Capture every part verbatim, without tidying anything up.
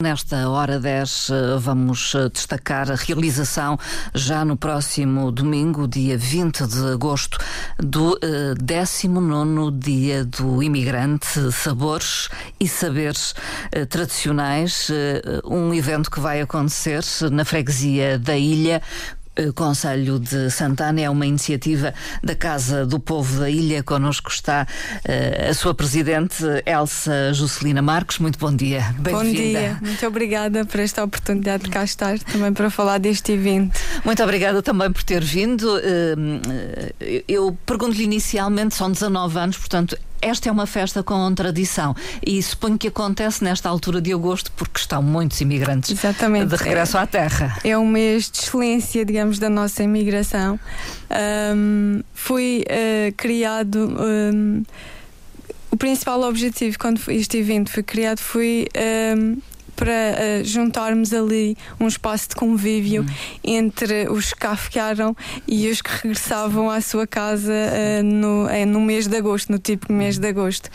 Nesta hora dez vamos destacar a realização já no próximo domingo, dia vinte de agosto, do eh, décimo nono Dia do Imigrante, Sabores e Saberes eh, Tradicionais, eh, um evento que vai acontecer na freguesia da Ilha, Conselho de Santana. É uma iniciativa da Casa do Povo da Ilha. Connosco está uh, a sua presidente, Elsa Jocelina Marques. Muito bom dia. Bem-vinda. Bom dia. Muito obrigada por esta oportunidade de cá estar, também para falar deste evento. Muito obrigada também por ter vindo. Uh, eu pergunto-lhe inicialmente, são dezanove anos, portanto, esta é uma festa com tradição e suponho que acontece nesta altura de agosto porque estão muitos imigrantes. Exatamente. De regresso é, à terra. É um mês de excelência, digamos, da nossa imigração. Um, foi uh, criado... Um, o principal objetivo quando este evento foi criado foi... Um, para uh, juntarmos ali um espaço de convívio hum. entre os que cá ficaram e os que regressavam à sua casa uh, no, é, no mês de agosto, no típico mês de agosto.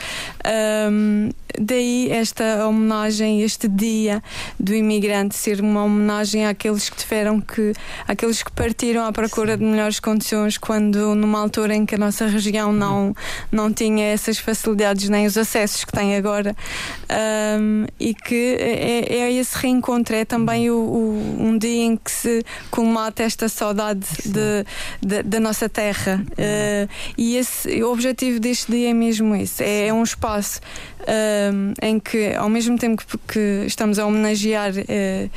Um, daí esta homenagem, este dia do imigrante ser uma homenagem àqueles que tiveram que, àqueles que partiram à procura de melhores condições quando, numa altura em que a nossa região não, não tinha essas facilidades nem os acessos que tem agora, um, e que é É, é esse reencontro, é também o, o, um dia em que se colmata esta saudade de, de, da nossa terra. Uh, e esse, o objetivo deste dia é mesmo esse, é, é um espaço uh, em que, ao mesmo tempo que, que estamos a homenagear uh,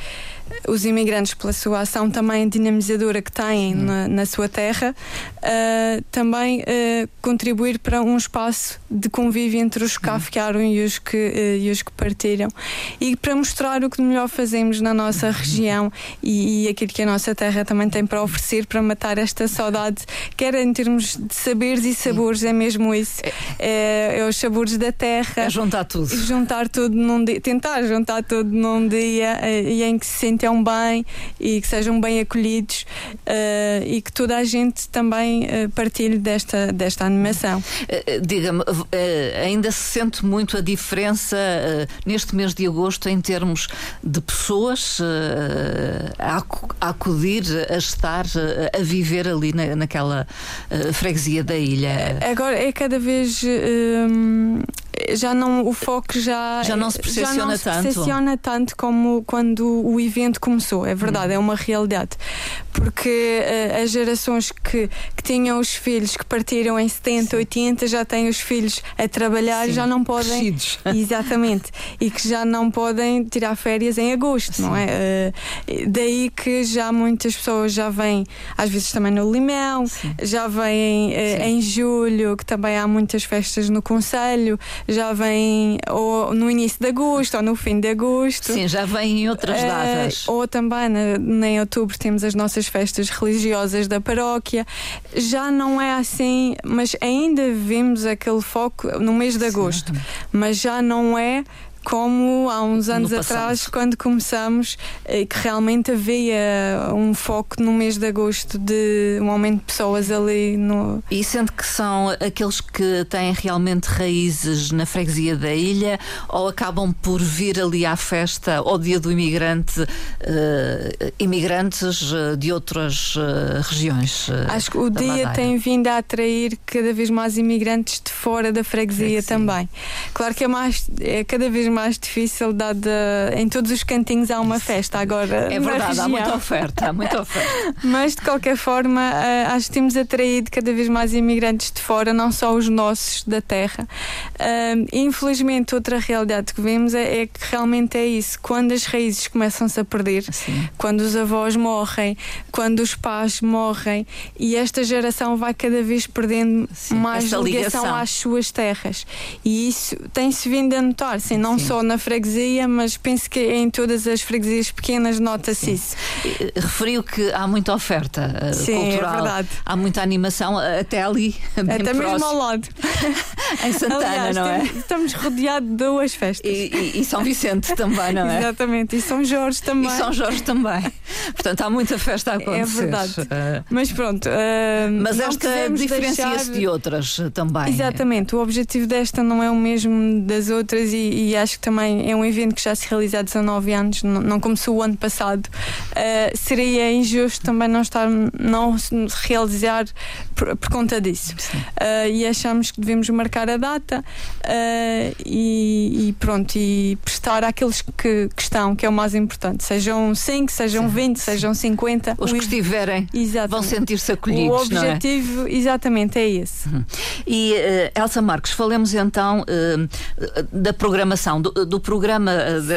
os imigrantes pela sua ação também dinamizadora que têm hum. na, na sua terra, uh, também uh, contribuir para um espaço de convívio entre os que cá ficaram e os que, uh, e os que partiram, e para mostrar o que melhor fazemos na nossa região e, e aquilo que a nossa terra também tem para oferecer, para matar esta saudade, quer em termos de saberes e sabores. Sim. É mesmo isso, é, é os sabores da terra, é juntar tudo juntar tudo num dia, tentar juntar tudo num dia e é, em que se sente então bem e que sejam bem acolhidos uh, e que toda a gente também uh, partilhe desta, desta animação. Uh, diga-me, uh, ainda se sente muito a diferença uh, neste mês de agosto em termos de pessoas uh, a, ac- a acudir, a estar, uh, a viver ali na, naquela uh, freguesia da ilha? Agora é cada vez... Um, já não, o foco já, já não se percepciona, já não se percepciona tanto. tanto como quando o evento começou, é verdade, hum. é uma realidade, porque uh, as gerações que, que tinham os filhos que partiram em setenta, sim, oitenta, já têm os filhos a trabalhar, sim, já não podem, crescidos. Exatamente, e que já não podem tirar férias em agosto, sim, não é? Uh, daí que já muitas pessoas já vêm, às vezes também no Limão, sim, já vêm uh, em julho, que também há muitas festas no concelho, já vêm ou no início de agosto ou no fim de agosto. Sim, já vêm em outras datas. Uh, ou também na, na, em outubro temos as nossas festas religiosas da paróquia. Já não é assim, mas ainda vemos aquele foco no mês de agosto. Sim. Mas já não é como há uns anos atrás, quando começamos, que realmente havia um foco no mês de agosto de um aumento de pessoas ali no... E sendo que são aqueles que têm realmente raízes na freguesia da ilha ou acabam por vir ali à festa ao dia do imigrante, uh, imigrantes de outras uh, regiões? Uh, Acho que o dia Madeira tem vindo a atrair cada vez mais imigrantes de fora da freguesia, freguesia. também. Claro que é, mais, é cada vez mais mais difícil, dado em todos os cantinhos há uma festa agora. É verdade, há muita oferta, há muita oferta. Mas de qualquer forma, acho que temos atraído cada vez mais imigrantes de fora, não só os nossos da terra. Um, infelizmente, outra realidade que vemos é, é que realmente é isso, quando as raízes começam-se a perder, sim, quando os avós morrem, quando os pais morrem, e esta geração vai cada vez perdendo, sim, mais ligação, ligação às suas terras. E isso tem-se vindo a notar, sim, não, sim, só na freguesia, mas penso que em todas as freguesias pequenas nota-se isso. Referiu que há muita oferta, sim, cultural, é verdade, há muita animação até ali, até mesmo próximo, ao lado em Santana. Aliás, não é? Estamos rodeados de duas festas e, e, e São Vicente também, não é? Exatamente, e São Jorge também. E São Jorge também. Portanto, há muita festa a acontecer. É verdade, uh, mas pronto, uh, mas esta diferencia-se deixar... de outras também. Exatamente, o objetivo desta não é o mesmo das outras e, e acho que também é um evento que já se realiza há dezanove anos, não, não começou o ano passado. Uh, seria injusto também não estar, não se realizar por, por conta disso. Uh, e achamos que devemos marcar a data uh, e, e pronto, e prestar àqueles que, que estão, que é o mais importante, sejam cinco, sejam vinte, sejam cinquenta. Os que estiverem, exatamente, vão sentir-se acolhidos. O objetivo, não é? Exatamente, é esse. Uhum. E uh, Elsa Marques, falemos então uh, da programação, do, do programa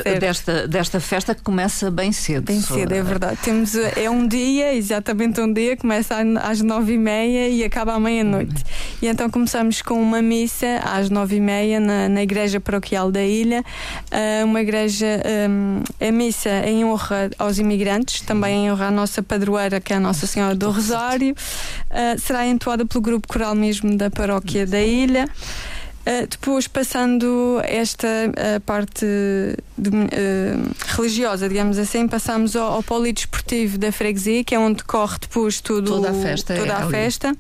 de, desta, desta festa, que começa bem cedo. Bem cedo, é verdade. Temos, é um dia, exatamente um dia, começa às nove e meia e acaba à meia-noite. E então começamos com uma missa às nove e meia na, na Igreja Paroquial da Ilha, uh, uma igreja, um, a missa em honra aos imigrantes, também em honra à nossa padroeira, que é a Nossa Senhora do Rosário. Uh, será entoada pelo grupo coral mesmo da Paróquia da Ilha. Uh, depois, passando esta uh, parte de, uh, religiosa, digamos assim, passamos ao, ao polidesportivo da freguesia, que é onde corre depois tudo, toda a festa. Toda é a festa.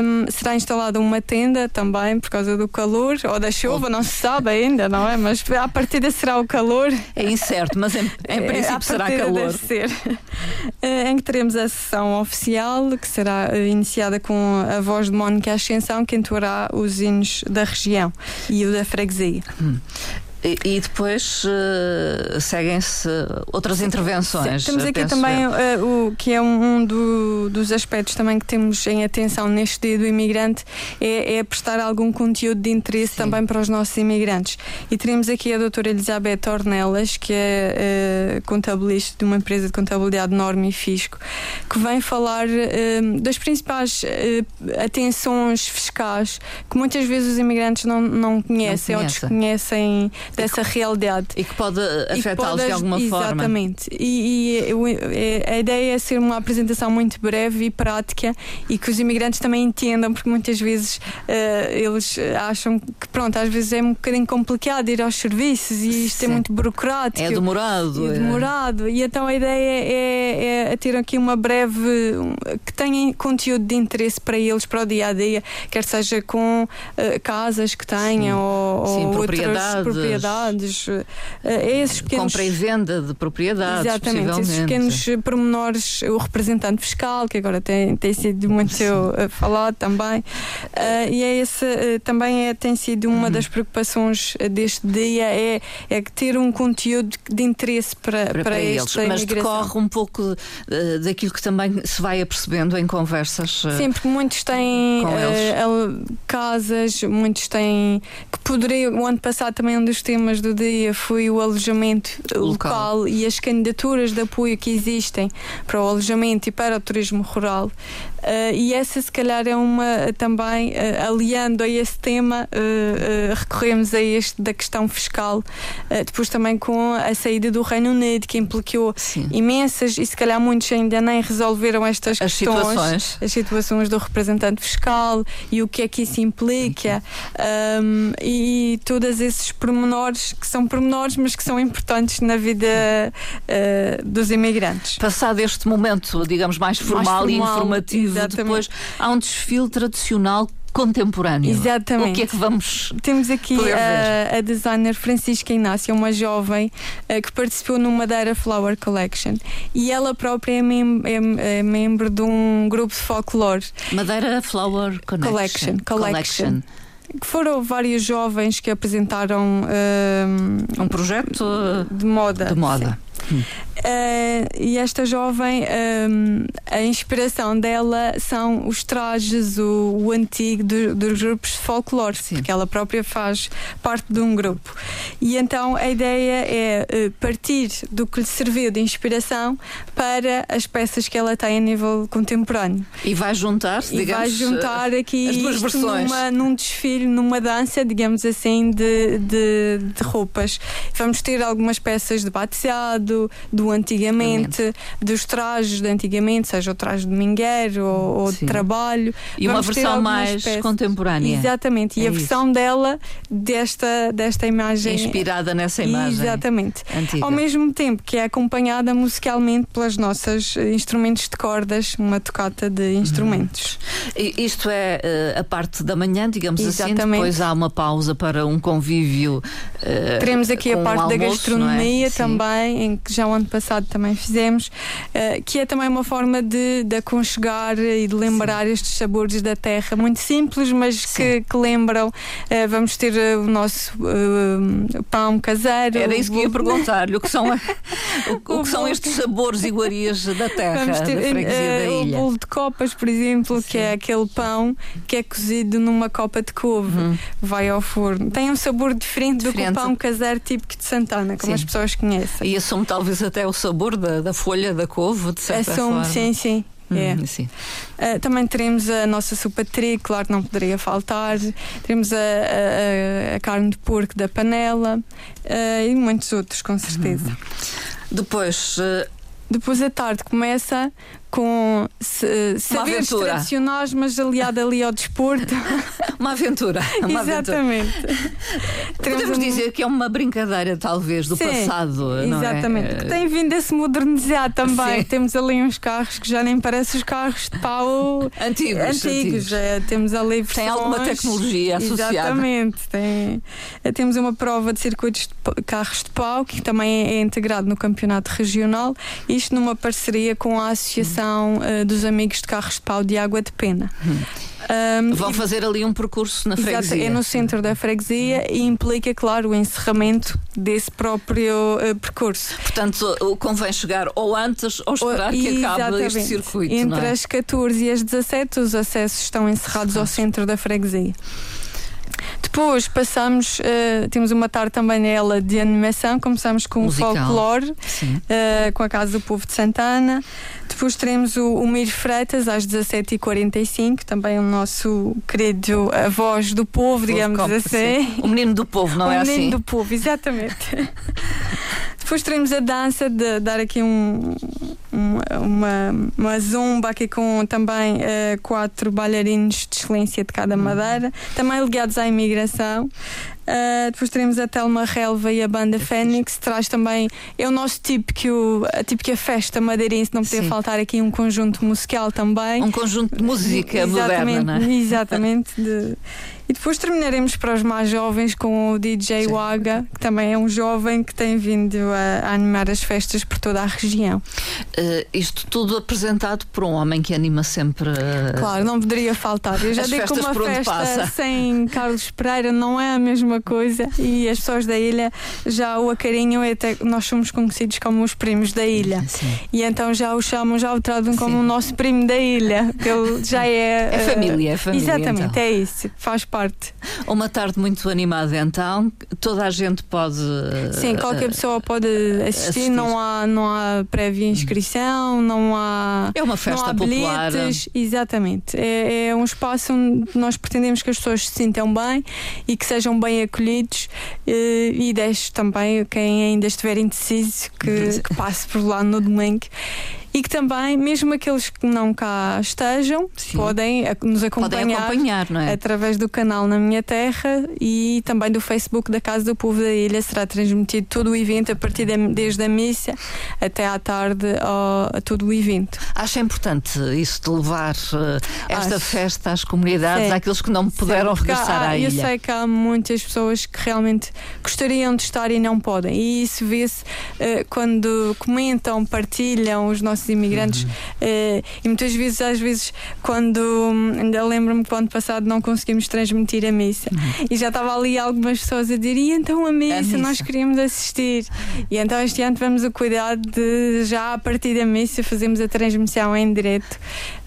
Um, será instalada uma tenda também por causa do calor ou da chuva, oh. não se sabe ainda, não é? Mas à partida será o calor. É incerto, mas em, em princípio à será calor. Deve ser. Uh, em que teremos a sessão oficial, que será uh, iniciada com a voz de Mónica à Ascensão, que entoará os hinos da região e o da freguesia. Hum. E, e depois uh, seguem-se outras intervenções. Temos aqui também uh, o que é um, um do, dos aspectos também que temos em atenção neste Dia do Imigrante, é, é prestar algum conteúdo de interesse, sim, também para os nossos imigrantes. E teremos aqui a doutora Elisabete Ornelas, que é uh, contabilista de uma empresa de contabilidade, norma e fisco, que vem falar uh, das principais uh, atenções fiscais que muitas vezes os imigrantes não, não conhecem não conhece. ou desconhecem dessa realidade. E que pode afetá-los de alguma exatamente. forma. Exatamente. E, e a ideia é ser uma apresentação muito breve e prática, e que os imigrantes também entendam, porque muitas vezes uh, eles acham que, pronto, às vezes é um bocadinho complicado ir aos serviços e isto, sim, é muito burocrático. É demorado. É demorado. É. E então a ideia é, é, é ter aqui uma breve que tenha conteúdo de interesse para eles, para o dia a dia, quer seja com uh, casas que tenham, sim, ou, sim, ou propriedades. Outras propriedades. Propriedades, esses pequenos... compra e venda de propriedades. Exatamente, esses pequenos pormenores. O representante fiscal, que agora tem, tem sido muito falado também, uh, e é esse uh, também é, tem sido uma hum. das preocupações deste dia, é, é ter um conteúdo de interesse para, para, para, para eles, mas decorre um pouco uh, daquilo que também se vai apercebendo em conversas. Uh, Sim, porque muitos têm uh, casas, muitos têm que poderiam, o ano passado também um dos temas do dia foi o alojamento local. local e as candidaturas de apoio que existem para o alojamento e para o turismo rural, uh, e essa se calhar é uma também, uh, aliando a esse tema, uh, uh, recorremos a este da questão fiscal, uh, depois também com a saída do Reino Unido, que implicou, sim, imensas, e se calhar muitos ainda nem resolveram estas as questões situações. as situações do representante fiscal e o que é que isso implica, um, e todos esses pormenores, que são pormenores, mas que são importantes na vida uh, dos imigrantes. Passado este momento, digamos, mais formal, mais formal e informativo, exatamente, depois há um desfile tradicional contemporâneo. Exatamente. O que é que vamos Temos aqui a, a designer Francisca Inácio, uma jovem a, que participou no Madeira Flower Collection, e ela própria é, mem- é, é membro de um grupo de folclore. Madeira Flower Collection. Collection. Collection. Que foram vários jovens que apresentaram um, um projeto de moda. De moda. Hum. Uh, e esta jovem, um, a inspiração dela são os trajes, o, o antigo do, dos grupos de folclore, porque ela própria faz parte de um grupo. E então a ideia é uh, partir do que lhe serviu de inspiração para as peças que ela tem a nível contemporâneo. E vai juntar, digamos, e vai juntar aqui as duas versões numa, num desfile, numa dança, digamos assim, de, de, de roupas. Vamos ter algumas peças de batizado, do antigamente, Exatamente. dos trajes de antigamente, seja o traje de mingueiro ou, ou de trabalho. E Vamos uma versão mais peças. contemporânea. Exatamente, e é a isso. versão dela desta, desta imagem. Inspirada nessa imagem. Exatamente. Antiga. Ao mesmo tempo que é acompanhada musicalmente pelas nossas instrumentos de cordas, uma tocata de instrumentos. Hum. Isto é uh, a parte da manhã, digamos Exatamente. assim, depois há uma pausa para um convívio. Uh, Teremos aqui a parte um almoço, da gastronomia é? também, em que já o ano passado também fizemos, uh, que é também uma forma de, de aconchegar e de lembrar Sim. estes sabores da terra, muito simples, mas que, que lembram. Uh, vamos ter o nosso uh, pão caseiro. Era isso que eu ia perguntar-lhe, o que são, o, o que são estes sabores e iguarias da terra, vamos ter, da freguesia uh, da ilha. O bolo de copas, por exemplo, Sim. que é aquele pão que é cozido numa copa de couve, uhum. vai ao forno. Tem um sabor diferente, diferente. do que o pão caseiro típico de Santana, como sim. as pessoas conhecem. E assume talvez até o sabor da, da folha da couve, de certa assume, forma. Sim, sim. É. Hum, uh, também teremos a nossa sopa de trigo, claro, não poderia faltar. Teremos a, a, a carne de porco da panela uh, e muitos outros, com certeza. Hum. Depois... Uh... Depois a tarde começa com se, saberes tradicionais, mas aliado ali ao desporto. Uma aventura. Uma Exatamente. Aventura. Podemos um... dizer que é uma brincadeira, talvez, do Sim, passado. Exatamente. Não é? Que tem vindo a se modernizar também. Sim. Temos ali uns carros que já nem parecem os carros de pau antigos. Antigos. antigos. É, temos ali versões. Tem alguma tecnologia associada. Exatamente. Tem... Temos uma prova de circuitos de carros de pau, que também é integrado no campeonato regional. Isto numa parceria com a Associação uh, dos Amigos de Carros de Pau de Água de Pena. Um, Vão fazer ali um percurso na freguesia. Exato, é no centro da freguesia e implica, claro, o encerramento desse próprio uh, percurso. Portanto, convém chegar ou antes ou esperar ou, que exatamente. acabe este circuito. Entre não é? as catorze e as dezassete, os acessos estão encerrados ao centro da freguesia. Depois passamos, uh, temos uma tarde também nela de animação, começamos com Musical. o folclore, uh, com a Casa do Povo de Santana. Depois teremos o, o Miro Freitas às dezassete e quarenta e cinco, também o nosso querido a voz do povo, digamos o assim. Sim. O menino do povo, não o é assim? O menino do povo, exatamente. Depois teremos a dança, de dar aqui um, um, uma, uma zumba aqui com também uh, quatro bailarinos de excelência de cada Madeira, também ligados à imigração. Uh, depois teremos a Telma Relva e a Banda Fénix, traz também é o nosso tipo que o, a típica festa madeirense, não podia Sim. faltar aqui um conjunto musical também. Um conjunto de música exatamente, moderna, não é? Exatamente. De... E depois terminaremos para os mais jovens com o D J Waga, que também é um jovem que tem vindo a, a animar as festas por toda a região. Uh, isto tudo apresentado por um homem que anima sempre. Uh... Claro, não poderia faltar. Eu já digo que uma festa sem Carlos Pereira não é a mesma coisa, e as pessoas da ilha já o acarinham, e até nós somos conhecidos como os primos da ilha. Sim. E então já o chamam, já o tratam como Sim. o nosso primo da ilha, que ele já é... É família, é família. Exatamente, então. é isso, faz parte. Uma tarde muito animada então, toda a gente pode... Sim, qualquer uh, pessoa pode assistir, assistir. Não, há, não há prévia inscrição, não há... É uma festa não há popular. Bilhetes. Exatamente, é, é um espaço onde nós pretendemos que as pessoas se sintam bem e que sejam bem acolhidos, e deixo também quem ainda estiver indeciso que, que passe por lá no domingo. E que também, mesmo aqueles que não cá estejam, Sim. podem nos acompanhar, podem acompanhar não é? através do canal Na Minha Terra e também do Facebook da Casa do Povo da Ilha. Será transmitido todo o evento, a partir de, desde a missa até à tarde, ao, a todo o evento. Acho importante isso de levar esta acho. festa às comunidades, Sim. àqueles que não puderam Sim, regressar há, à eu ilha. Eu sei que há muitas pessoas que realmente gostariam de estar e não podem. E isso vê-se uh, quando comentam, partilham os nossos imigrantes, uhum. eh, e muitas vezes às vezes quando ainda lembro-me que o ano passado não conseguimos transmitir a missa, uhum. e já estava ali algumas pessoas a dizer, e então a missa, a missa nós queríamos assistir, e então este ano tivemos o cuidado de já a partir da missa fazemos a transmissão em direto,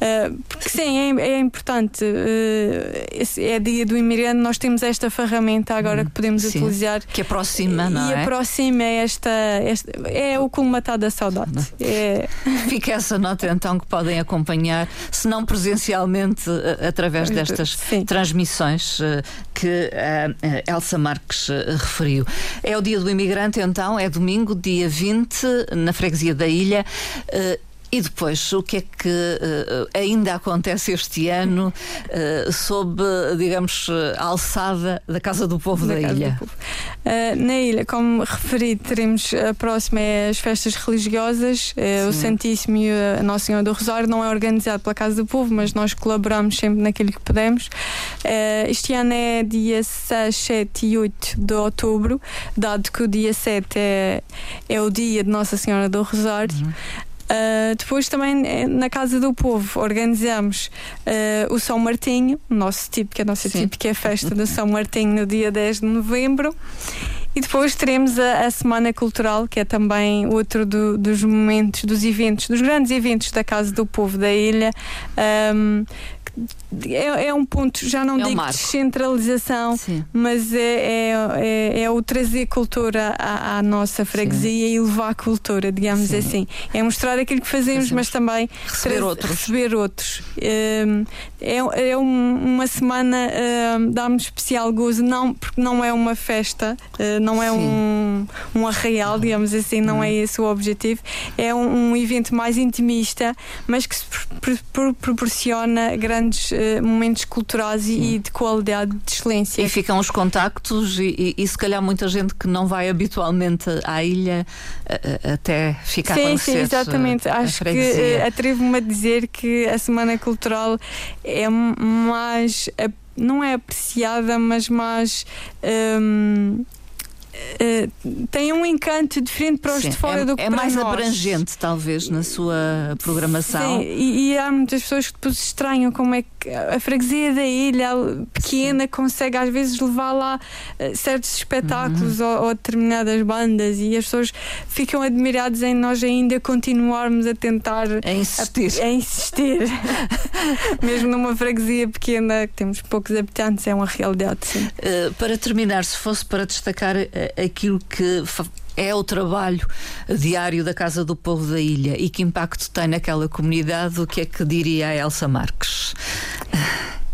uh, porque sim, é, é importante, uh, é dia do imigrante, nós temos esta ferramenta agora uhum. que podemos sim. utilizar, que aproxima, não e é? aproxima esta, esta é o colmatar da saudade, é Fica essa nota então, que podem acompanhar, se não presencialmente, através destas Sim. transmissões que a Elsa Marques referiu. É o Dia do Imigrante então, é domingo, dia vinte, na freguesia da Ilha. E depois, o que é que uh, ainda acontece este ano uh, sob, digamos, a alçada da Casa do Povo da, da Ilha? Povo. Uh, na Ilha, como referi, teremos a próxima é as festas religiosas, uh, o Santíssimo e a Nossa Senhora do Rosário. Não é organizado pela Casa do Povo, mas nós colaboramos sempre naquilo que podemos. Uh, este ano é dia seis, sete e oito de outubro, dado que o dia sete é, é o dia de Nossa Senhora do Rosário. Uhum. Uh, depois também na Casa do Povo organizamos uh, o São Martinho, nosso típico, a nossa Sim. típica festa do São Martinho, no dia dez de novembro. E depois teremos a, a Semana Cultural, que é também outro do, dos momentos, dos eventos, dos grandes eventos da Casa do Povo da Ilha. um, É, é um ponto, já não é digo um descentralização, Sim. mas é, é, é o trazer cultura à, à nossa freguesia Sim. e levar a cultura, digamos Sim. assim. É mostrar aquilo que fazemos, fazemos. Mas também receber outros. Receber outros. Um, é é um, uma semana, um, dá-me especial gozo, não, porque não é uma festa, uh, não é um, um arraial, digamos assim, não, não é esse o objetivo. É um, um evento mais intimista, mas que se pr- pr- proporciona grandes momentos culturais e, e de qualidade, de excelência. E ficam os contactos e, e, e se calhar muita gente que não vai habitualmente à ilha a, a, até ficar sim, a conhecer. Sim, exatamente. A, a Acho freguesia. Que atrevo-me a dizer que a Semana Cultural é mais, não é apreciada, mas mais... Hum, Uh, tem um encanto diferente para os Sim, de fora é, do que é para nós. É mais abrangente, talvez, na sua programação. Sim, e, e há muitas pessoas que depois estranham como é que a freguesia da ilha pequena Sim. consegue às vezes levar lá uh, certos espetáculos uhum. ou, ou determinadas bandas, e as pessoas ficam admiradas em nós ainda continuarmos a tentar a insistir, a, a insistir. Mesmo numa freguesia pequena que temos poucos habitantes, é uma realidade. Sim. Uh, para terminar, se fosse para destacar aquilo que é o trabalho diário da Casa do Povo da Ilha e que impacto tem naquela comunidade, o que é que diria a Elsa Marques?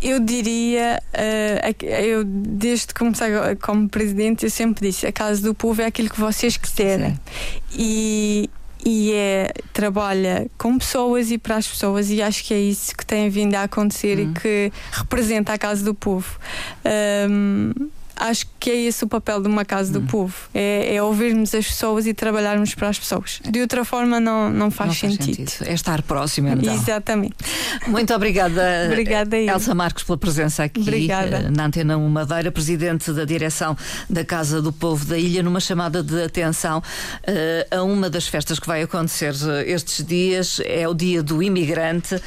Eu diria, uh, eu desde que comecei como presidente, eu sempre disse, a Casa do Povo é aquilo que vocês quiserem. Sim. E... E é, trabalha com pessoas e para as pessoas, e acho que é isso que tem vindo a acontecer uhum. e que representa a Casa do Povo. Um, acho que é esse o papel de uma Casa uhum. do Povo: é, é ouvirmos as pessoas e trabalharmos para as pessoas. De outra forma, não, não, faz, não sentido. faz sentido. É estar próximo, então. Exatamente. Muito obrigada, obrigada Elsa Marques, pela presença aqui obrigada. na Antena um Madeira, presidente da direção da Casa do Povo da Ilha, numa chamada de atenção uh, a uma das festas que vai acontecer estes dias. É o Dia do Imigrante uh,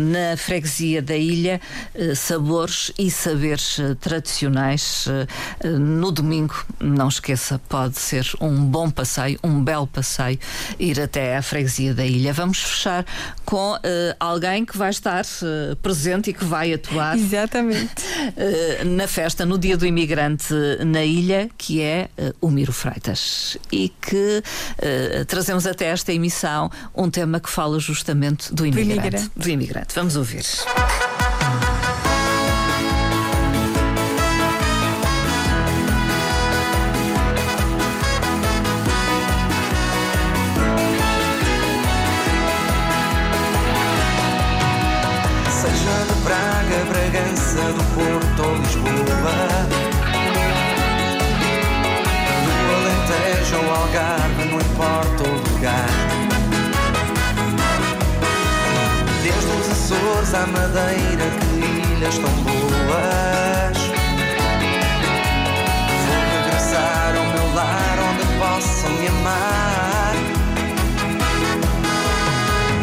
na freguesia da Ilha, uh, sabores e saberes tradicionais uh, uh, no domingo. Não esqueça, pode ser um bom passeio, um belo passeio, ir até à freguesia da Ilha. Vamos fechar com uh, alguém que vai estar uh, presente e que vai atuar Exatamente. Uh, na festa, no Dia do Imigrante na Ilha, que é uh, o Miro Freitas, e que uh, trazemos até esta emissão um tema que fala justamente do imigrante, do imigrante. Do imigrante. Vamos ouvir. Do Porto ou Lisboa, do Alentejo ou Algarve, não importa o lugar. Desde os Açores à Madeira, que ilhas tão boas. Vou regressar ao meu lar, onde possam me amar.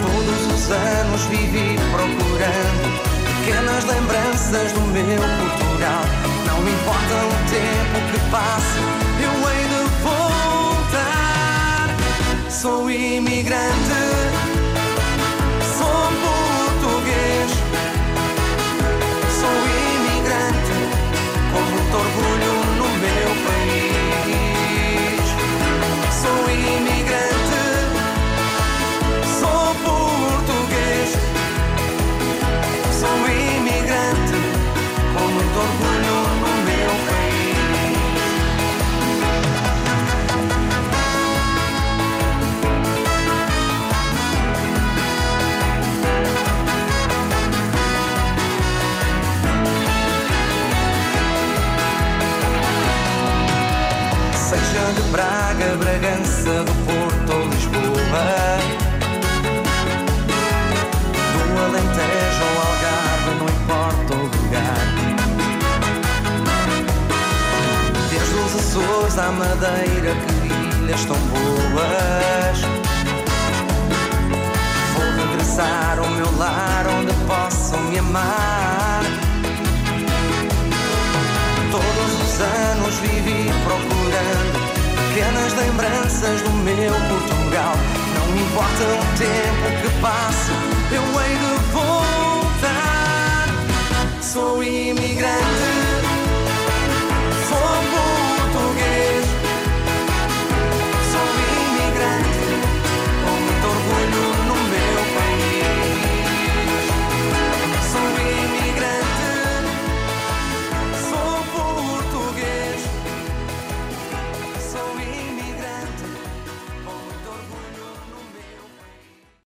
Todos os anos vivi procurando pequenas lembranças do meu Portugal. Não me importa o tempo que passe, eu hei de voltar. Sou imigrante, sou português. Sou imigrante, com muito orgulho no meu país. Sou imigrante, sou Madeira, que ilhas tão boas. Vou regressar ao meu lar, onde possam me amar. Todos os anos vivi procurando pequenas lembranças do meu Portugal. Não importa o tempo